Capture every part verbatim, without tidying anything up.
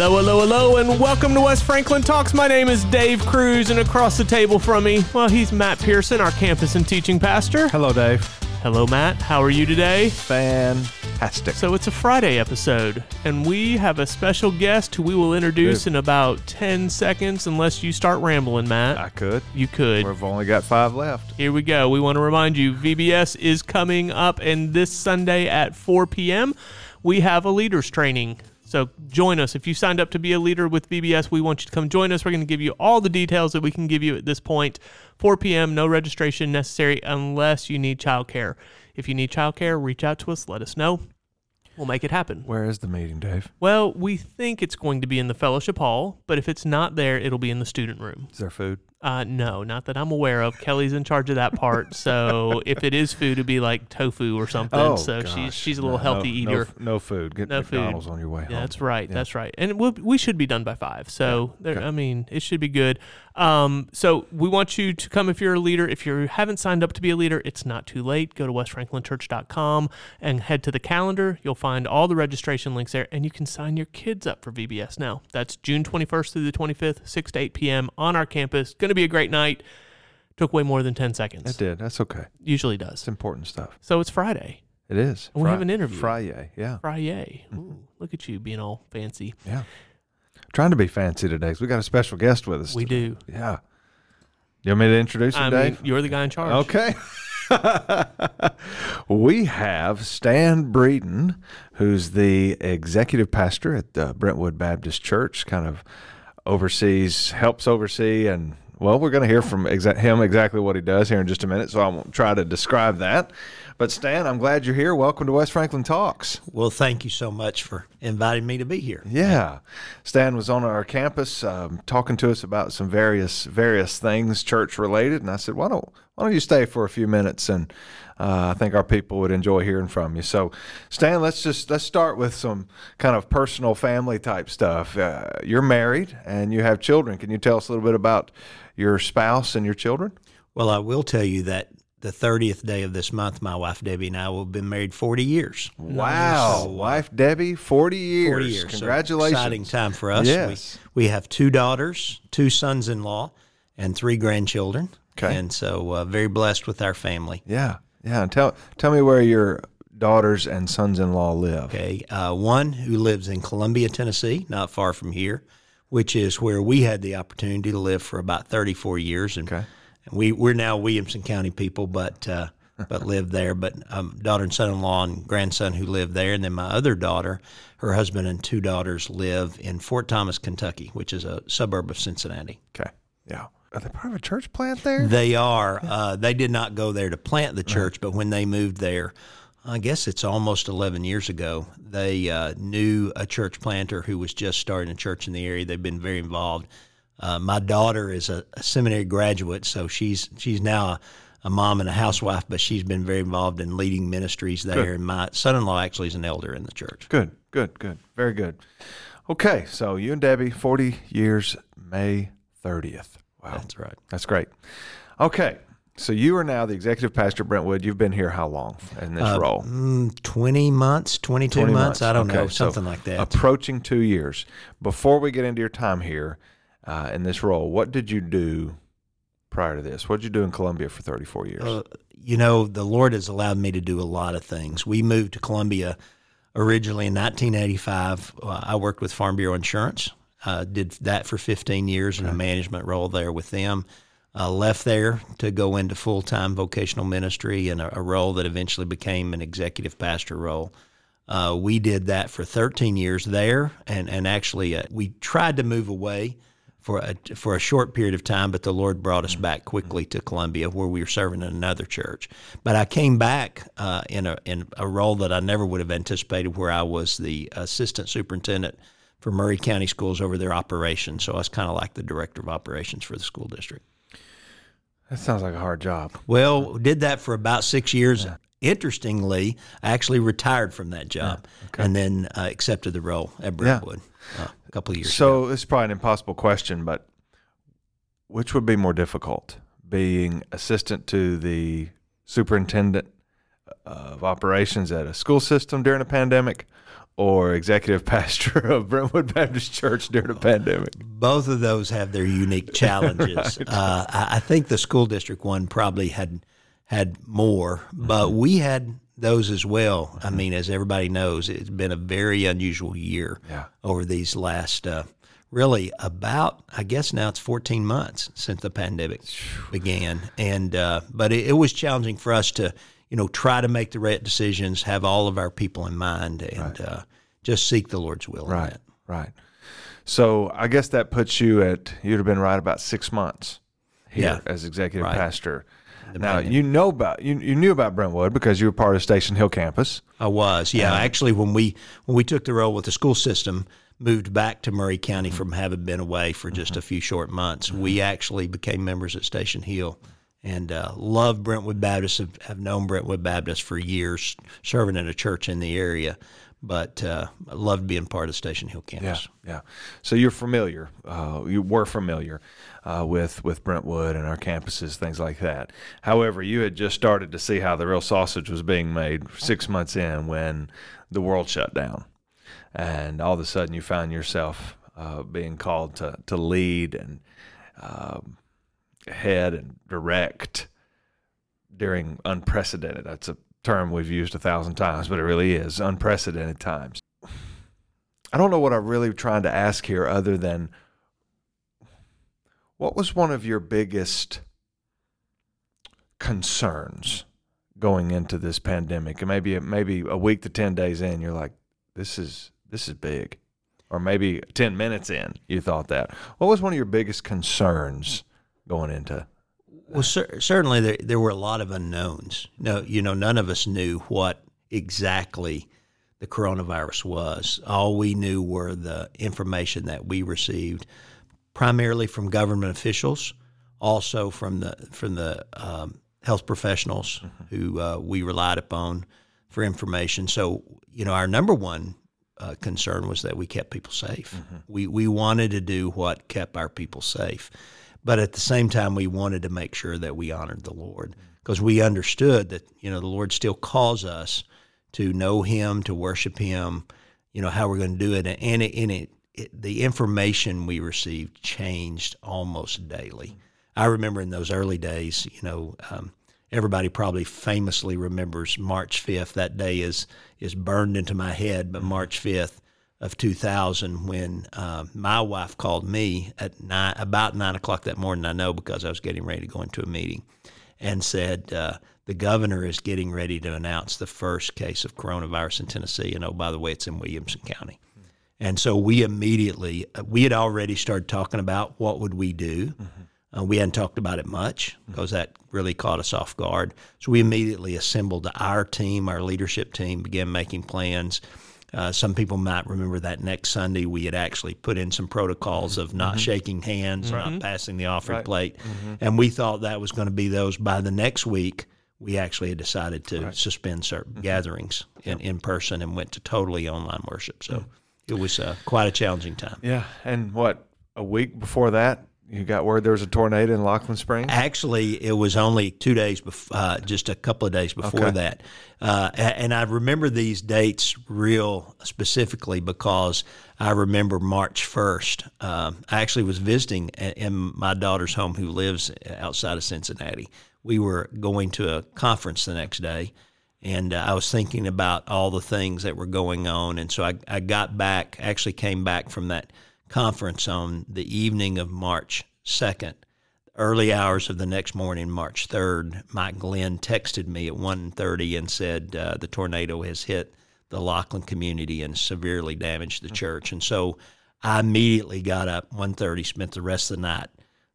Hello, hello, hello, and welcome to West Franklin Talks. My name is Dave Cruz, and across the table from me, well, he's Matt Pearson, our campus and teaching pastor. Hello, Dave. Hello, Matt. How are you today? Fantastic. So it's a Friday episode, and we have a special guest who we will introduce Good. in about ten seconds, unless you start rambling, Matt. I could. You could. We've only got five left. Here we go. We want to remind you, V B S is coming up, and this Sunday at four p.m., we have a leaders training. So join us. If you signed up to be a leader with V B S, we want you to come join us. We're going to give you all the details that we can give you at this point. four p.m., no registration necessary unless you need childcare. If you need childcare, reach out to us. Let us know. We'll make it happen. Where is the meeting, Dave? Well, we think it's going to be in the fellowship hall, but if it's not there, it'll be in the student room. Is there food? Uh, no, not that I'm aware of. Kelly's in charge of that part, so if it is food, it'd be like tofu or something. Oh, so gosh. she's she's a little no, healthy no, eater. No, no food. Get no McDonald's food. On your way home. Yeah, that's right. Yeah. That's right. And we'll, we should be done by five. So yeah. there, okay. I mean, it should be good. Um, so we want you to come if you're a leader. If you haven't signed up to be a leader, it's not too late. Go to west franklin church dot com and head to the calendar. You'll find all the registration links there, and you can sign your kids up for V B S now. That's June twenty-first through the twenty-fifth, six to eight p.m. on our campus. Going to be a great night. Took way more than ten seconds. It did. That's okay. Usually does. It's important stuff. So it's Friday. It is. And we Fri- have an interview. Friday, yeah. Friday. Ooh, mm-hmm. Look at you being all fancy. Yeah. Trying to be fancy today because we got a special guest with us. We today. do. Yeah. You want me to introduce him, I Dave? Mean, you're the guy in charge. Okay. We have Stan Breeden, who's the executive pastor at the Brentwood Baptist Church, kind of oversees, helps oversee, and well, we're going to hear from exa- him exactly what he does here in just a minute, so I won't try to describe that. But Stan, I'm glad you're here. Welcome to West Franklin Talks. Well, thank you so much for inviting me to be here. Yeah. Stan was on our campus um, talking to us about some various various things church-related, and I said, why don't why don't you stay for a few minutes, and uh, I think our people would enjoy hearing from you. So, Stan, let's just let's start with some kind of personal family-type stuff. Uh, you're married, and you have children. Can you tell us a little bit about your spouse and your children? Well, I will tell you that the thirtieth day of this month, my wife Debbie and I will have been married forty years. Wow. So, wife Debbie, forty years. forty years. Congratulations. So exciting time for us. Yes. We, we have two daughters, two sons-in-law, and three grandchildren. Okay. And so uh, very blessed with our family. Yeah. Yeah. Tell, tell me where your daughters and sons-in-law live. Okay. Uh, one who lives in Columbia, Tennessee, not far from here, which is where we had the opportunity to live for about thirty-four years. And okay. We, we're now Williamson County people, but uh, but live there. But um, daughter and son-in-law and grandson who live there. And then my other daughter, her husband and two daughters live in Fort Thomas, Kentucky, which is a suburb of Cincinnati. Okay. Yeah. Are they part of a church plant there? They are. Yeah. Uh, they did not go there to plant the church, right. But when they moved there, I guess it's almost eleven years ago, they uh, knew a church planter who was just starting a church in the area. They've been very involved. Uh, my daughter is a, a seminary graduate, so she's she's now a, a mom and a housewife, but she's been very involved in leading ministries there. Good. And my son-in-law actually is an elder in the church. Good, good, good. Very good. Okay, so you and Debbie, forty years, May thirtieth. Wow. That's right. That's great. Okay, so you are now the executive pastor of Brentwood. You've been here how long in this uh, role? twenty months, twenty-two twenty months. months. I don't okay. know, something so like that. Approaching two years. Before we get into your time here, Uh, in this role, what did you do prior to this? What did you do in Columbia for thirty-four years? Uh, you know, the Lord has allowed me to do a lot of things. We moved to Columbia originally in nineteen eighty-five. Uh, I worked with Farm Bureau Insurance, uh, did that for fifteen years in okay. a management role there with them. Uh, left there to go into full-time vocational ministry and a, a role that eventually became an executive pastor role. Uh, we did that for thirteen years there, and, and actually uh, we tried to move away for a, for a short period of time, but the Lord brought us back quickly to Columbia where we were serving in another church. But I came back uh, in a in a role that I never would have anticipated, where I was the assistant superintendent for Murray County Schools over their operations. So I was kind of like the director of operations for the school district. That sounds like a hard job. Well, did that for about six years. Yeah. Interestingly, I actually retired from that job yeah, okay. and then uh, accepted the role at Brentwood yeah. uh, a couple of years so ago. So it's probably an impossible question, but which would be more difficult, being assistant to the superintendent of operations at a school system during a pandemic or executive pastor of Brentwood Baptist Church during a pandemic? Both of those have their unique challenges. Right. uh, I think the school district one probably had had more, but mm-hmm. we had those as well. Mm-hmm. I mean, as everybody knows, it's been a very unusual year yeah. over these last, uh, really about, I guess now it's fourteen months since the pandemic began. And uh, but it, it was challenging for us to, you know, try to make the right decisions, have all of our people in mind, and right. uh, just seek the Lord's will. Right, that. right. So I guess that puts you at, you'd have been right about six months here yeah. as executive right. pastor. The now, pandemic. you know about you, you knew about Brentwood because you were part of Station Hill campus. I was, yeah. Um, actually, when we when we took the role with the school system, moved back to Murray County mm-hmm. from having been away for just mm-hmm. a few short months, mm-hmm. we actually became members at Station Hill. And uh, love Brentwood Baptist, have, have known Brentwood Baptist for years, serving at a church in the area, but uh, I loved being part of Station Hill campus. Yeah, yeah. So you're familiar, uh, you were familiar uh, with, with Brentwood and our campuses, things like that. However, you had just started to see how the real sausage was being made six months in when the world shut down. And all of a sudden you found yourself uh, being called to, to lead and uh, head and direct during unprecedented. That's a term we've used a thousand times, but it really is unprecedented times. I don't know what I'm really trying to ask here other than what was one of your biggest concerns going into this pandemic? And maybe, maybe a week to ten days in, you're like, this is, this is big. Or maybe ten minutes in, you thought that. What was one of your biggest concerns going into that? Well, cer- certainly there, there were a lot of unknowns. No, you know, none of us knew what exactly the coronavirus was. All we knew were the information that we received, primarily from government officials, also from the from the um, health professionals mm-hmm. who uh, we relied upon for information. So, you know, our number one uh, concern was that we kept people safe. Mm-hmm. We we wanted to do what kept our people safe. But at the same time, we wanted to make sure that we honored the Lord because we understood that, you know, the Lord still calls us to know Him, to worship Him, you know, how we're going to do it. And it, and it, it, the information we received changed almost daily. I remember in those early days, you know, um, everybody probably famously remembers March fifth. That day is is burned into my head, but March fifth. Of two thousand when uh, my wife called me at nine, about nine o'clock that morning, I know because I was getting ready to go into a meeting, and said, uh, the governor is getting ready to announce the first case of coronavirus in Tennessee, and oh, by the way, it's in Williamson County. Mm-hmm. And so we immediately, we had already started talking about what would we do. Mm-hmm. Uh, we hadn't talked about it much because mm-hmm. that really caught us off guard. So we immediately assembled our team, our leadership team, began making plans. Uh, some people might remember that next Sunday we had actually put in some protocols of not mm-hmm. shaking hands, mm-hmm. not passing the offering right. plate, mm-hmm. and we thought that was going to be those. By the next week, we actually had decided to right. suspend certain mm-hmm. gatherings in, in person and went to totally online worship. So yeah. it was uh, quite a challenging time. Yeah, and what, a week before that, you got word there was a tornado in Lachlan Springs? Actually, it was only two days, bef- uh, just a couple of days before okay. that. Uh, and I remember these dates real specifically because I remember March first. Um, I actually was visiting in my daughter's home who lives outside of Cincinnati. We were going to a conference the next day, and uh, I was thinking about all the things that were going on. And so I, I got back, actually came back from that conference on the evening of March second. Early hours of the next morning, March third, Mike Glenn texted me at one thirty and said uh, the tornado has hit the Lachlan community and severely damaged the church. And so I immediately got up one thirty, spent the rest of the night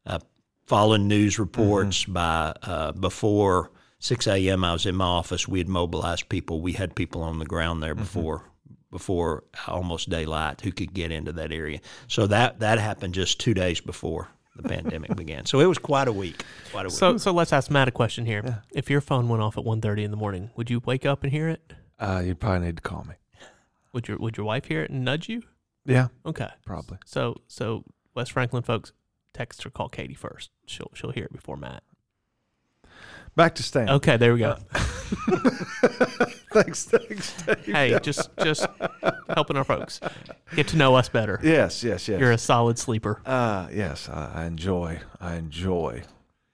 uh, following news reports. Mm-hmm. By uh, before six a.m. I was in my office. We had mobilized people. We had people on the ground there before mm-hmm. before almost daylight who could get into that area. So that, that happened just two days before the pandemic began. So it was quite a week. Quite a week. So, so let's ask Matt a question here. Yeah. If your phone went off at one thirty in the morning, would you wake up and hear it? Uh, you'd probably need to call me. Would your, would your wife hear it and nudge you? Yeah. Okay. Probably. So, so West Franklin folks, text or call Katie first. She'll, she'll hear it before Matt. Back to Stan. Okay, there we go. Thanks, thanks, thanks. Hey, just just helping our folks get to know us better. Yes, yes, yes. You're a solid sleeper. Uh, yes, I, I enjoy. I enjoy.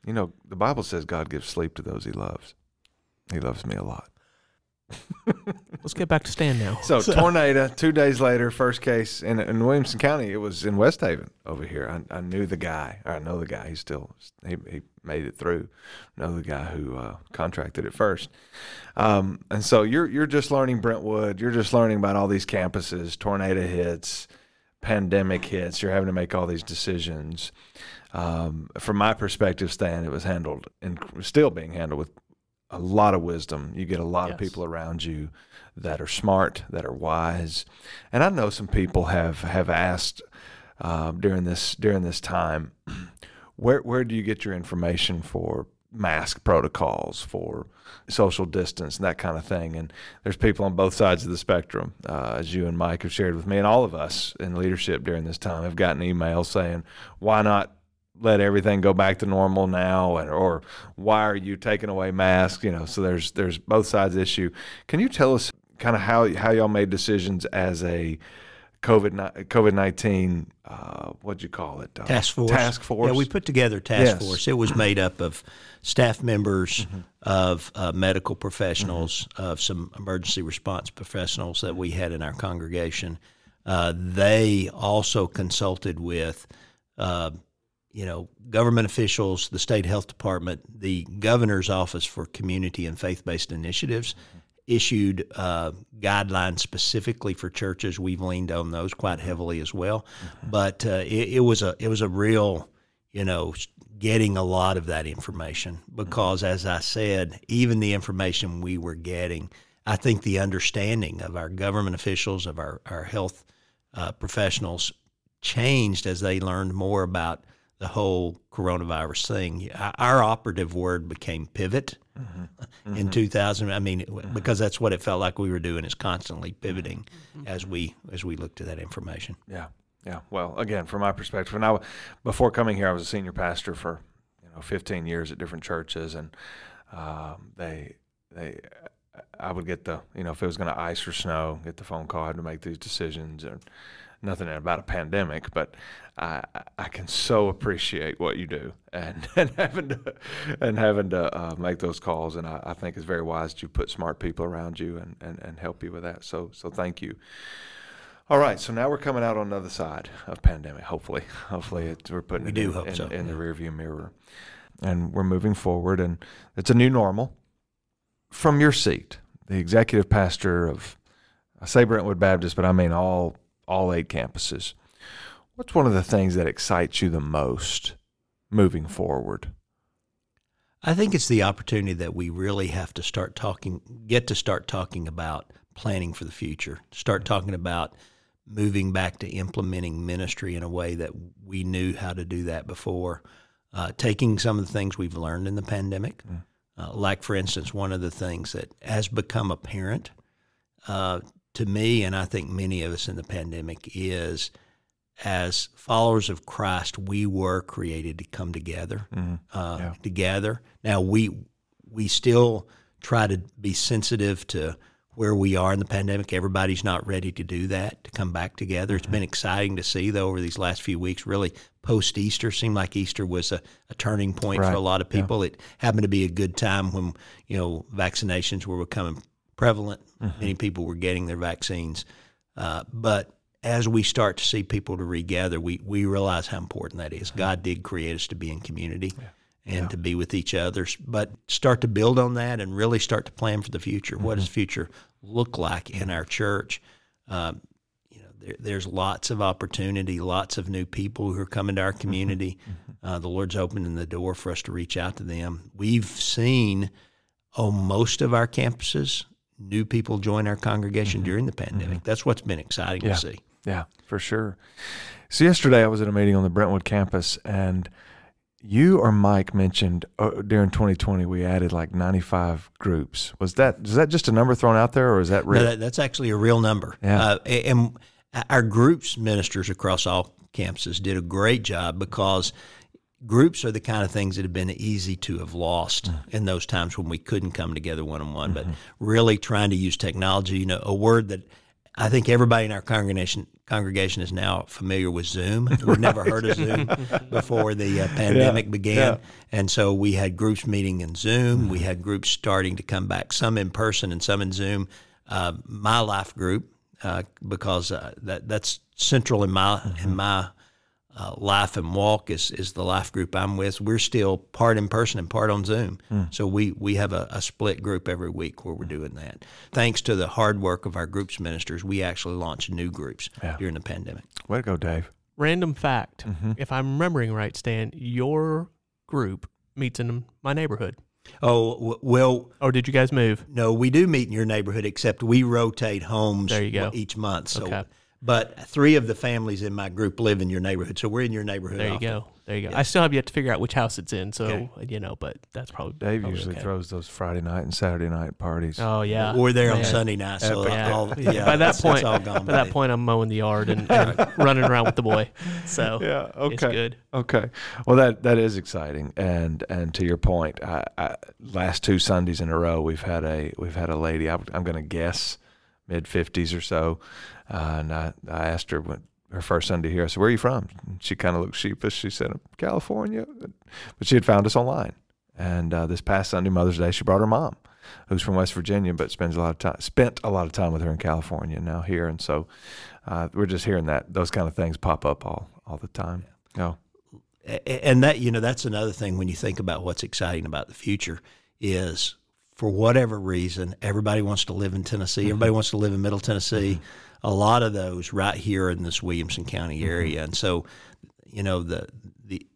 You know, the Bible says God gives sleep to those he loves. He loves me a lot. Let's get back to Stan now. So, so, tornado, two days later, first case in, in Williamson County. It was in West Haven over here. I, I knew the guy. Or I know the guy. He still, he, he made it through. I know the guy who uh, contracted it first. Um, and so you're you're just learning Brentwood. You're just learning about all these campuses. Tornado hits, pandemic hits. You're having to make all these decisions. Um, from my perspective, Stan, it was handled and still being handled with a lot of wisdom. You get a lot yes. of people around you that are smart, that are wise. And I know some people have, have asked uh, during this during this time, where where do you get your information for mask protocols, for social distance, and that kind of thing? And there's people on both sides of the spectrum, uh, as you and Mike have shared with me, and all of us in leadership during this time have gotten emails saying, why not let everything go back to normal now, and or why are you taking away masks? You know, so there's there's both sides of the issue. Can you tell us kind of how how y'all made decisions as a COVID nineteen, uh, what'd you call it? Uh, task force. Task force. Yeah, we put together task yes. force. It was made up of staff members, mm-hmm. of uh, medical professionals, mm-hmm. of some emergency response professionals that we had in our congregation. Uh, they also consulted with Uh, you know, government officials, the state health department, the governor's office for community and faith-based initiatives issued uh, guidelines specifically for churches. We've leaned on those quite heavily as well. Mm-hmm. But uh, it, it was a it was a real, you know, getting a lot of that information because, mm-hmm. as I said, even the information we were getting, I think the understanding of our government officials, of our, our health uh, professionals changed as they learned more about the whole coronavirus thing. Our operative word became pivot mm-hmm. Mm-hmm. in two thousand. I mean, mm-hmm. because that's what it felt like we were doing, is constantly pivoting mm-hmm. as we as we looked at that information. Yeah, yeah. Well, again, from my perspective, and I, before coming here, I was a senior pastor for you know fifteen years at different churches, and um, they they I would get the you know if it was going to ice or snow, get the phone call. I had to make these decisions. And nothing about a pandemic, but I I can so appreciate what you do and, and having to and having to uh, make those calls, and I, I think it's very wise that you put smart people around you and, and, and help you with that. So so thank you. All right, so now we're coming out on the other side of pandemic. Hopefully, hopefully it, we're putting we it do in, hope in, so. in the rearview mirror, and we're moving forward, and it's a new normal. From your seat, the executive pastor of, I say Brentwood Baptist, but I mean all. all eight campuses. What's one of the things that excites you the most moving forward? I think it's the opportunity that we really have to start talking, get to start talking about planning for the future, start talking about moving back to implementing ministry in a way that we knew how to do that before, uh, taking some of the things we've learned in the pandemic. Mm. Uh, like, for instance, one of the things that has become apparent uh, to me, and I think many of us in the pandemic, is as followers of Christ, we were created to come together, mm-hmm. uh, yeah. together. Now, we we still try to be sensitive to where we are in the pandemic. Everybody's not ready to do that, to come back together. It's mm-hmm. been exciting to see, though, over these last few weeks, really post-Easter. Seemed like Easter was a, a turning point right. for a lot of people. Yeah. It happened to be a good time when, you know, vaccinations were becoming prevalent. Mm-hmm. Many people were getting their vaccines. Uh, but as we start to see people to regather, we, we realize how important that is. God did create us to be in community yeah. and yeah. to be with each other. But start to build on that and really start to plan for the future. Mm-hmm. What does the future look like in our church? Um, you know, there, there's lots of opportunity, lots of new people who are coming to our community. Mm-hmm. Uh, the Lord's opening the door for us to reach out to them. We've seen on most of our campuses new people join our congregation mm-hmm. during the pandemic. Mm-hmm. That's what's been exciting yeah. to see. Yeah, for sure. So yesterday I was at a meeting on the Brentwood campus, and you or Mike mentioned uh, during twenty twenty we added like ninety-five groups. Was that is that just a number thrown out there, or is that real? No, that, that's actually a real number. Yeah. Uh, and our groups ministers across all campuses did a great job because groups are the kind of things that have been easy to have lost mm-hmm. in those times when we couldn't come together one-on-one, mm-hmm. but really trying to use technology, you know, a word that I think everybody in our congregation congregation is now familiar with Zoom. We've right. never heard of Zoom before the uh, pandemic yeah. began. Yeah. And so we had groups meeting in Zoom. Mm-hmm. We had groups starting to come back, some in person and some in Zoom. Uh, my life group, uh, because uh, that that's central in my mm-hmm. in my uh, life and walk is is the life group I'm with. We're still part in person and part on Zoom. Mm. So we, we have a, a split group every week where we're mm. doing that. Thanks to the hard work of our groups ministers, we actually launched new groups yeah. during the pandemic. Way to go, Dave. Random fact, mm-hmm. if I'm remembering right, Stan, your group meets in my neighborhood. Oh, well. Or did you guys move? No, we do meet in your neighborhood, except we rotate homes there you go. each month. So, okay. But three of the families in my group live in your neighborhood, so we're in your neighborhood. There you often. go. There you go. Yeah. I still have yet to figure out which house it's in, so, okay. you know, but that's probably Dave probably usually okay. throws those Friday night and Saturday night parties. Oh, yeah. We're there Man. on Sunday night, so yeah. all, yeah. Yeah, by that it's, point, it's all gone by, by that point, I'm mowing the yard and, and running around with the boy, so yeah, okay. it's good. Okay. Well, that, that is exciting, and and to your point, I, I, last two Sundays in a row, we've had a, we've had a lady, I, I'm going to guess, mid-fifties or so, uh, and I, I asked her when, her first Sunday here, I said, where are you from? And she kind of looked sheepish. She said, California. But she had found us online. And uh, this past Sunday, Mother's Day, she brought her mom, who's from West Virginia, but spends a lot of time, spent a lot of time with her in California now here. And so uh, we're just hearing that, those kind of things pop up all, all the time. Yeah. Oh. And that, you know, that's another thing when you think about what's exciting about the future is, for whatever reason, everybody wants to live in Tennessee. Mm-hmm. Everybody wants to live in Middle Tennessee. Mm-hmm. A lot of those right here in this Williamson County area. Mm-hmm. And so, you know, the the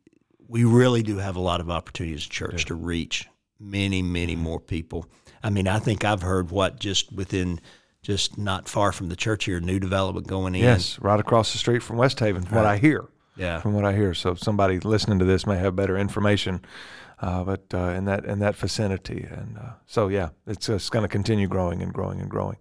we really do have a lot of opportunities as a church yeah. to reach many, many more people. I mean, I think I've heard what just within just not far from the church here, new development going in. Yes, right across the street from West Haven, from right. what I hear. Yeah. From what I hear. So somebody listening to this may have better information. Uh, but uh, in that in that vicinity, and uh, so yeah, it's it's going to continue growing and growing and growing.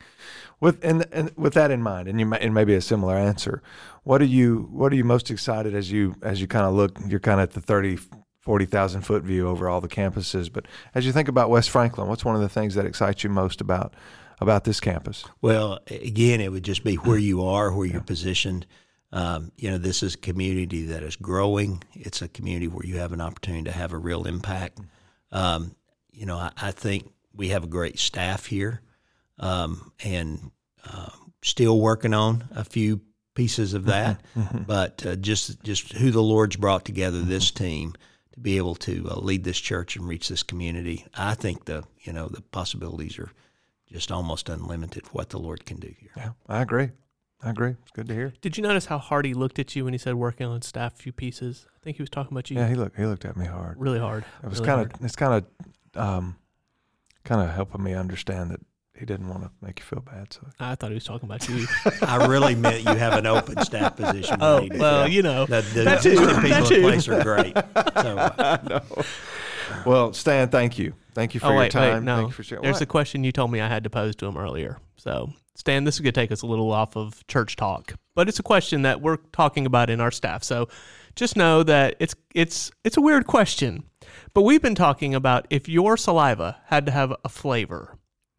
With and, and with that in mind, and you may, and maybe a similar answer. What are you what are you most excited as you as you kind of look? You're kind of at the thirty, forty thousand foot view over all the campuses. But as you think about West Franklin, what's one of the things that excites you most about about this campus? Well, again, it would just be where you are, where yeah. you're positioned. Um, you know, this is a community that is growing. It's a community where you have an opportunity to have a real impact. Um, you know, I, I think we have a great staff here um, and uh, still working on a few pieces of that. Mm-hmm. But uh, just just who the Lord's brought together, mm-hmm. this team, to be able to uh, lead this church and reach this community. I think the, you know, the possibilities are just almost unlimited what the Lord can do here. Yeah, I agree. I agree. It's good to hear. Did you notice how hard he looked at you when he said working on staff few pieces? I think he was talking about you. Yeah, he looked. He looked at me hard. Really hard. It was really kind of. It's kind of, um, kind of helping me understand that he didn't want to make you feel bad. So I thought he was talking about you. I really meant you have an open staff position. Oh lady. well, yeah. you know the, the, the people in place are great. So, uh, I know. Well, Stan, thank you. Thank you for oh, wait, your time. Wait, no. Thank you for sharing. There's what? a question you told me I had to pose to him earlier. So, Stan, this is going to take us a little off of church talk, but it's a question that we're talking about in our staff. So just know that it's it's it's a weird question, but we've been talking about if your saliva had to have a flavor,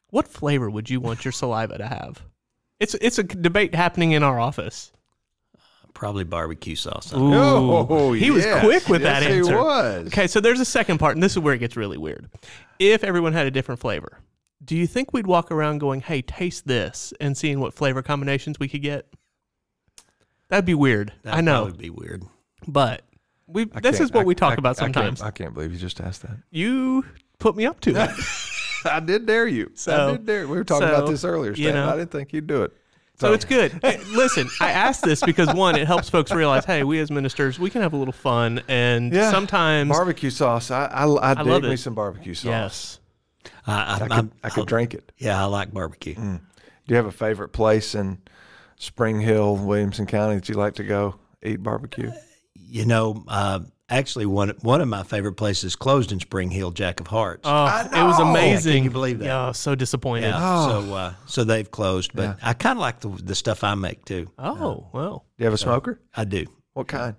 what flavor would you want your saliva to have? It's it's a debate happening in our office. Probably barbecue sauce. Ooh, oh, he yes. was quick with yes, that answer. He was. Okay, so there's a second part, and this is where it gets really weird. If everyone had a different flavor, do you think we'd walk around going, hey, taste this, and seeing what flavor combinations we could get? That'd be weird. That'd I know. That would be weird. But we this is what I, we talk I, about sometimes. I can't, I can't believe you just asked that. You put me up to it. I did dare you. So, I did dare you. We were talking so, about this earlier, Stan. You know, I didn't think you'd do it. So, so it's good. Hey, listen, I asked this because, one, it helps folks realize, hey, we as ministers, we can have a little fun. And yeah, sometimes barbecue sauce. I, I, I, I dig me it. some barbecue sauce. Yes. I, I, I could, I could drink it. Yeah, I like barbecue. Mm. Do you have a favorite place in Spring Hill, Williamson County, that you like to go eat barbecue? Uh, you know, uh, actually, one one of my favorite places closed in Spring Hill, Jack of Hearts. Oh, it was amazing. Yeah, can you believe that? Yeah, I was so disappointed. Yeah, oh. So, uh, so they've closed, but yeah. I kind of like the the stuff I make too. Oh, uh, well. Do you have a so, smoker? I do. What kind?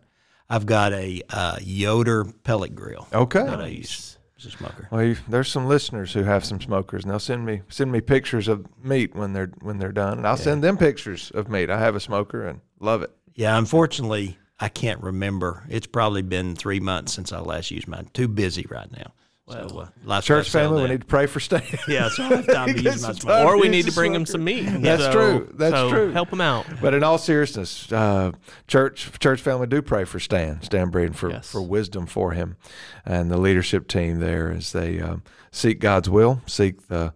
I've got a uh, Yoder pellet grill. Okay. That I use as a smoker. Well, you, there's some listeners who have some smokers, and they'll send me send me pictures of meat when they're when they're done, and I'll yeah. send them pictures of meat. I have a smoker and love it. Yeah, unfortunately, I can't remember. It's probably been three months since I last used mine. Too busy right now. Well, so, uh, church family, we need to pray for Stan. Yeah, so I have time to use my smoker. Or we need to bring smoker. him some meat. That's so, true. That's so true. Help him out. But in all seriousness, uh, church church family do pray for Stan, Stan Breeden, for, yes. for wisdom for him and the leadership team there as they um, seek God's will, seek the,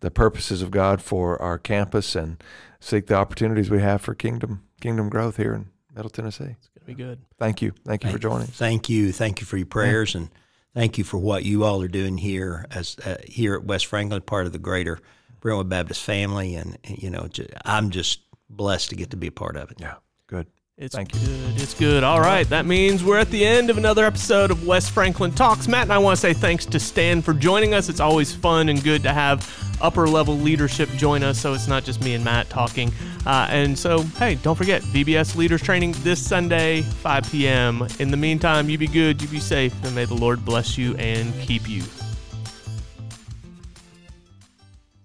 the purposes of God for our campus, and seek the opportunities we have for kingdom kingdom growth here in Middle Tennessee. It's going to be good. Thank you. Thank you thank, for joining. Thank you. Thank you for your prayers yeah. and thank you for what you all are doing here as uh, here at West Franklin, part of the greater Brentwood Baptist family, and, and you know, just, I'm just blessed to get to be a part of it. Yeah, good. It's Thank good. You. It's good. All right, that means we're at the end of another episode of West Franklin Talks. Matt and I want to say thanks to Stan for joining us. It's always fun and good to have upper-level leadership join us, so it's not just me and Matt talking. Uh, and so, hey, don't forget, V B S Leaders Training this Sunday, five p.m. In the meantime, you be good, you be safe, and may the Lord bless you and keep you.